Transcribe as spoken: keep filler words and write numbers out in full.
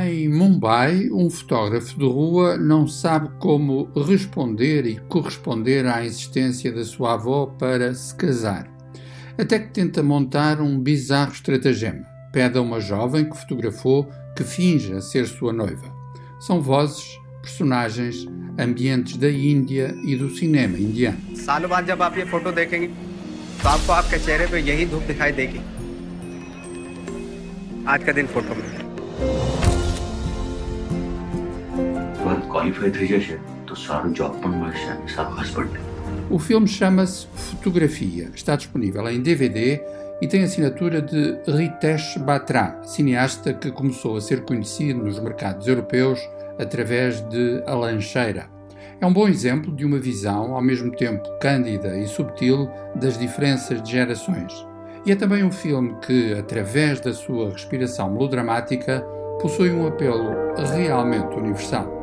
Em Mumbai, um fotógrafo de rua não sabe como responder e corresponder à insistência da sua avó para se casar, até que tenta montar um bizarro estratagema. Pede a uma jovem que fotografou que finja ser sua noiva. São vozes, personagens, ambientes da Índia e do cinema indiano. Saal baad jab aap ye photo dekhenge, to aapko aapke chehre pe yahi dhoop dikhai degi. Aaj ka din photo mein. O filme chama-se Fotografia, está disponível em D V D e tem a assinatura de Ritesh Batra, cineasta que começou a ser conhecido nos mercados europeus através de A Lancheira. É um bom exemplo de uma visão, ao mesmo tempo cândida e subtil, das diferenças de gerações. E é também um filme que, através da sua respiração melodramática, possui um apelo realmente universal.